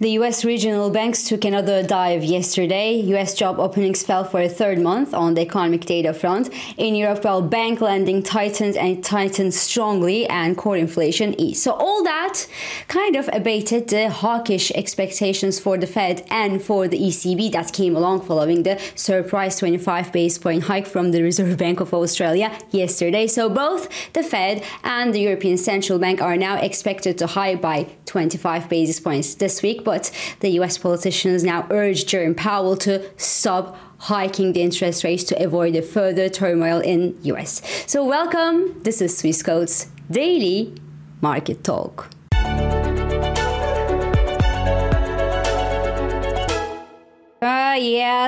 The U.S. regional banks took another dive yesterday. U.S. job openings fell for a third month on the economic data front. In Europe, while bank lending tightened strongly and core inflation eased. So all that kind of abated the hawkish expectations for the Fed and for the ECB that came along following the surprise 25 basis point hike from the Reserve Bank of Australia yesterday. So both the Fed and the European Central Bank are now expected to hike by 25 basis points this week. But the U.S. politicians now urge Jerome Powell to stop hiking the interest rates to avoid a further turmoil in U.S. So welcome. This is Swissquote's Daily Market Talk.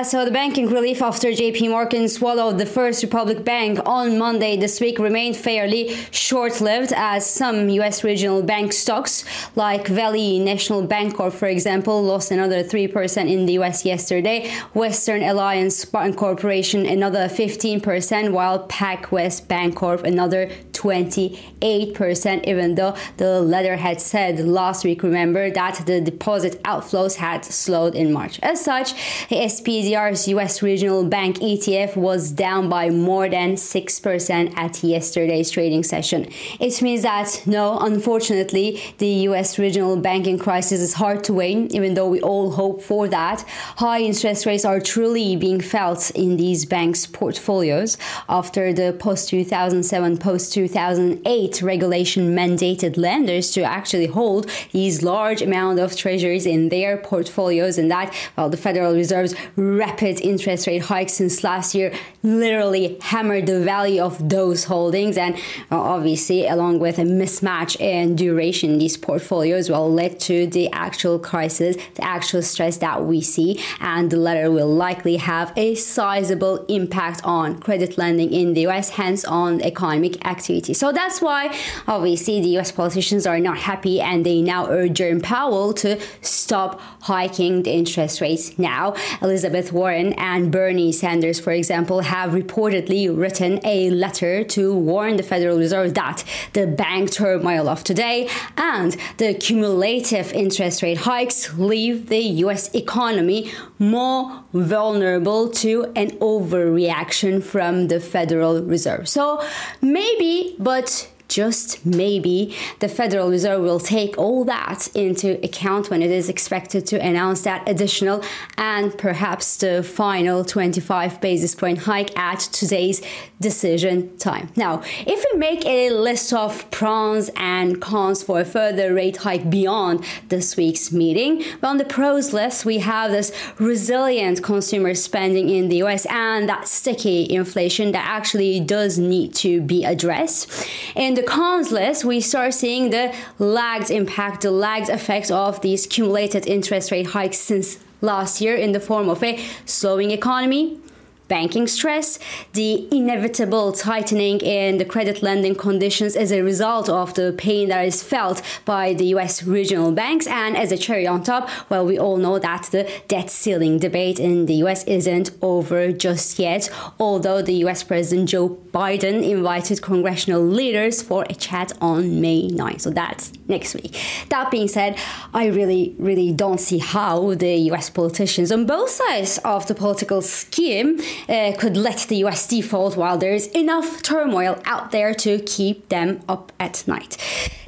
So the banking relief after JP Morgan swallowed the First Republic Bank on Monday this week remained fairly short-lived as some U.S. regional bank stocks like Valley National Bank Corp, for example, lost another 3% in the U.S. yesterday. Western Alliance Spartan Corporation another 15%, while PacWest Bancorp another 28%, even though the latter had said last week, remember, that the deposit outflows had slowed in March. As such, the SPDR's U.S. Regional Bank ETF was down by more than 6% at yesterday's trading session. It means that, no, unfortunately, the U.S. regional banking crisis is hard to wane, even though we all hope for that. High interest rates are truly being felt in these banks' portfolios after the post-2007, post-2008 regulation mandated lenders to actually hold these large amount of treasuries in their portfolios, and that, well, the Federal Reserve's rapid interest rate hikes since last year literally hammered the value of those holdings, and obviously, along with a mismatch in duration in these portfolios, well, led to the actual crisis, the actual stress that we see, and the latter will likely have a sizable impact on credit lending in the U.S., hence on economic activity. So that's why, obviously, the U.S. politicians are not happy, and they now urge Jerome Powell to stop hiking the interest rates now. Elizabeth Warren and Bernie Sanders, for example, have reportedly written a letter to warn the Federal Reserve that the bank turmoil of today and the cumulative interest rate hikes leave the U.S. economy more vulnerable to an overreaction from the Federal Reserve. So maybe, but just maybe, the Federal Reserve will take all that into account when it is expected to announce that additional and perhaps the final 25 basis point hike at today's decision time. Now, if we make a list of pros and cons for a further rate hike beyond this week's meeting, well, on the pros list, we have this resilient consumer spending in the U.S. and that sticky inflation that actually does need to be addressed. In the cons list, we start seeing the lagged impact, the lagged effects of these cumulated interest rate hikes since last year in the form of a slowing economy, banking stress, the inevitable tightening in the credit lending conditions as a result of the pain that is felt by the U.S. regional banks, and as a cherry on top, well, we all know that the debt ceiling debate in the U.S. isn't over just yet, although the U.S. President Joe Biden invited congressional leaders for a chat on May 9. So that's next week. That being said, I really don't see how the U.S. politicians on both sides of the political scheme could let the U.S. default while there is enough turmoil out there to keep them up at night.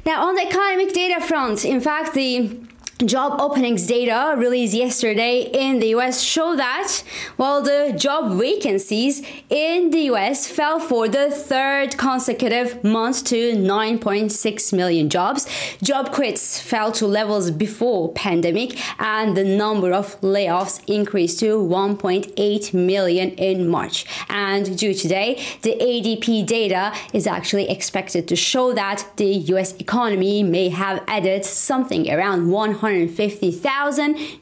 Now, on the economic data front, in fact, the job openings data released yesterday in the U.S. show that, well, the job vacancies in the U.S. fell for the third consecutive month to 9.6 million jobs. Job quits fell to levels before pandemic, and the number of layoffs increased to 1.8 million in March. And due today, the ADP data is actually expected to show that the U.S. economy may have added something around 150,000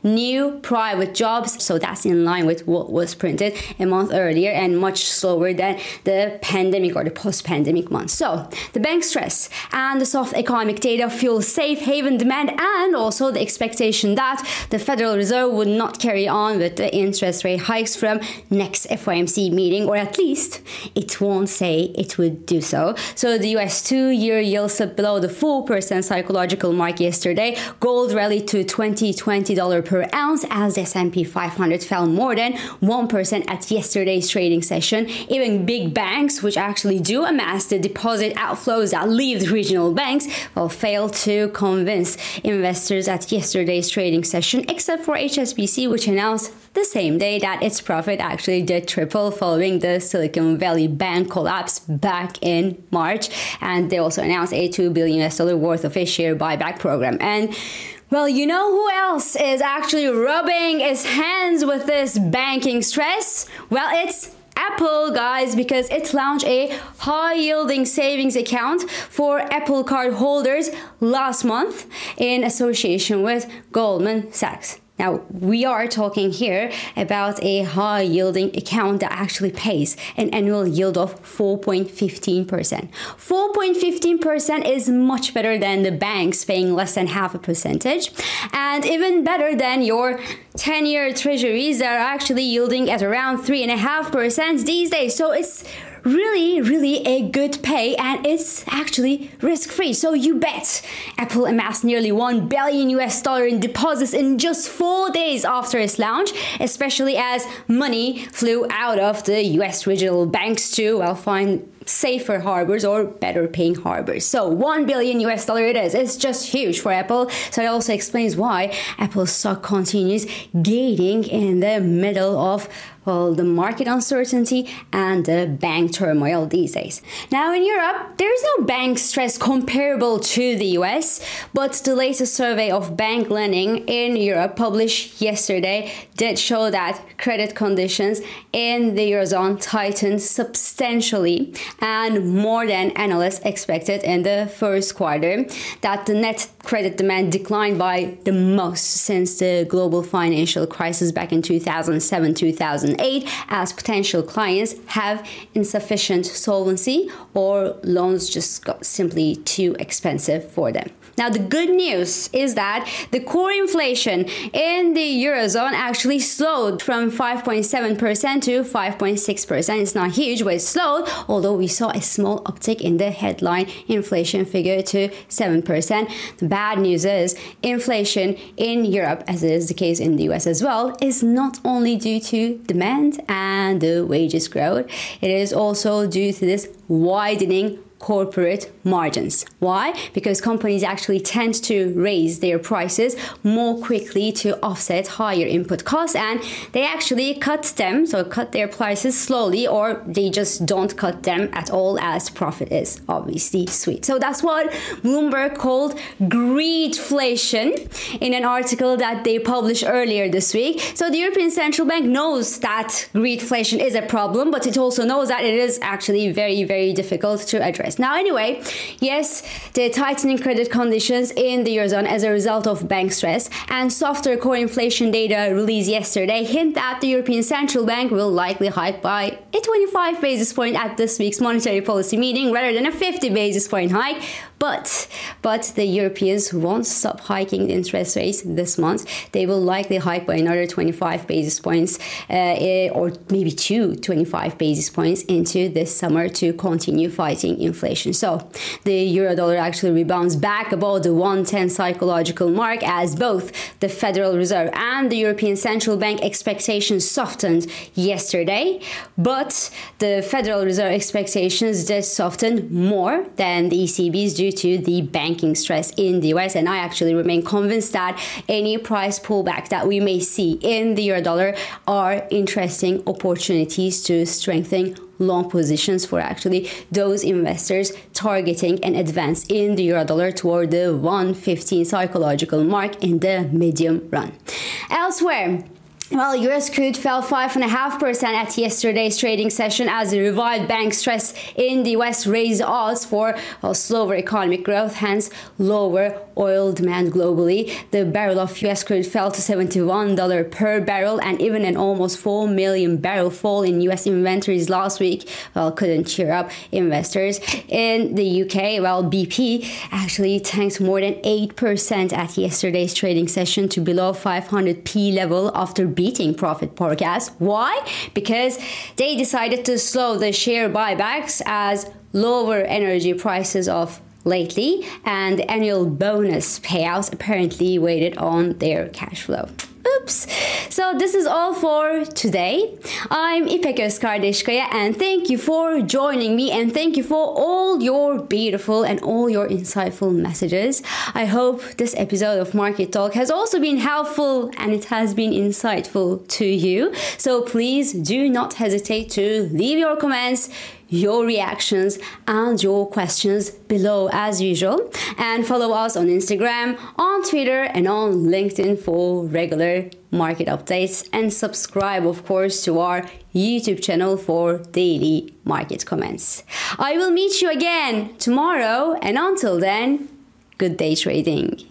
new private jobs. So that's in line with what was printed a month earlier and much slower than the pandemic or the post-pandemic month. So the bank stress and the soft economic data fuel safe haven demand, and also the expectation that the Federal Reserve would not carry on with the interest rate hikes from next FOMC meeting, or at least it won't say it would do so. So the US 2-year yield slipped below the 4% psychological mark yesterday. Gold rallied translate to $20 per ounce, as the S&P 500 fell more than 1% at yesterday's trading session. Even big banks, which actually do amass the deposit outflows that leave regional banks, will fail to convince investors at yesterday's trading session, except for HSBC, which announced the same day that its profit actually did triple following the Silicon Valley Bank collapse back in March. And they also announced a $2 billion worth of a share buyback program. And well, you know who else is actually rubbing its hands with this banking stress? Well, it's Apple, guys, because it launched a high-yielding savings account for Apple Card holders last month in association with Goldman Sachs. Now, we are talking here about a high-yielding account that actually pays an annual yield of 4.15%. 4.15% is much better than the banks paying less than half a percentage, and even better than your 10-year treasuries that are actually yielding at around 3.5% these days. So it's really a good pay, and it's actually risk-free. So you bet Apple amassed nearly $1 billion in deposits in just 4 days after its launch, especially as money flew out of the US regional banks to, well, find safer harbors or better paying harbors. So $1 billion it is. It's just huge for Apple. So it also explains why Apple's stock continues gaining in the middle of, well, the market uncertainty and the bank turmoil these days. Now in Europe, there's no bank stress comparable to the US, but the latest survey of bank lending in Europe published yesterday did show that credit conditions in the Eurozone tightened substantially and more than analysts expected in the first quarter, that the net credit demand declined by the most since the global financial crisis back in 2007-2008, as potential clients have insufficient solvency or loans just got simply too expensive for them. Now, the good news is that the core inflation in the Eurozone actually slowed from 5.7% to 5.6%. It's not huge, but it slowed, although we saw a small uptick in the headline inflation figure to 7%. The bad news is inflation in Europe, as it is the case in the US as well, is not only due to demand and the wages growth, it is also due to this widening corporate margins. Why? Because companies actually tend to raise their prices more quickly to offset higher input costs, and they actually cut them, so cut their prices slowly, or they just don't cut them at all, as profit is obviously sweet. So that's what Bloomberg called greedflation in an article that they published earlier this week. So the European Central Bank knows that greedflation is a problem, but it also knows that it is actually very difficult to address. Now, anyway, yes, the tightening credit conditions in the Eurozone as a result of bank stress and softer core inflation data released yesterday hint that the European Central Bank will likely hike by a 25 basis point at this week's monetary policy meeting rather than a 50 basis point hike. But the Europeans won't stop hiking the interest rates this month. They will likely hike by another 25 basis points or maybe two 25 basis points into this summer to continue fighting inflation. So the euro dollar actually rebounds back above the 110 psychological mark as both the Federal Reserve and the European Central Bank expectations softened yesterday. But the Federal Reserve expectations did soften more than the ECB's due to the banking stress in the US, and I actually remain convinced that any price pullback that we may see in the euro dollar are interesting opportunities to strengthen long positions for actually those investors targeting an advance in the euro dollar toward the 115 psychological mark in the medium run. Elsewhere, well, US crude fell 5.5% at yesterday's trading session as the revived bank stress in the US raised odds for slower economic growth, hence lower oil demand globally. The barrel of US crude fell to $71 per barrel, and even an almost 4 million barrel fall in US inventories last week, well, couldn't cheer up investors. In the UK, well, BP actually tanked more than 8% at yesterday's trading session to below 500p level after beating profit forecast. Why? Because they decided to slow the share buybacks as lower energy prices of lately, and annual bonus payouts apparently weighed on their cash flow. Oops. So this is all for today. I'm İpek Özkardeşkaya, and thank you for joining me, and thank you for all your beautiful and all your insightful messages. I hope this episode of Market Talk has also been helpful and it has been insightful to you. So please do not hesitate to leave your comments, your reactions and your questions below as usual, and follow us on Instagram, on Twitter and on LinkedIn for regular market updates, and subscribe of course to our YouTube channel for daily market comments. I will meet you again tomorrow, and until then, good day trading.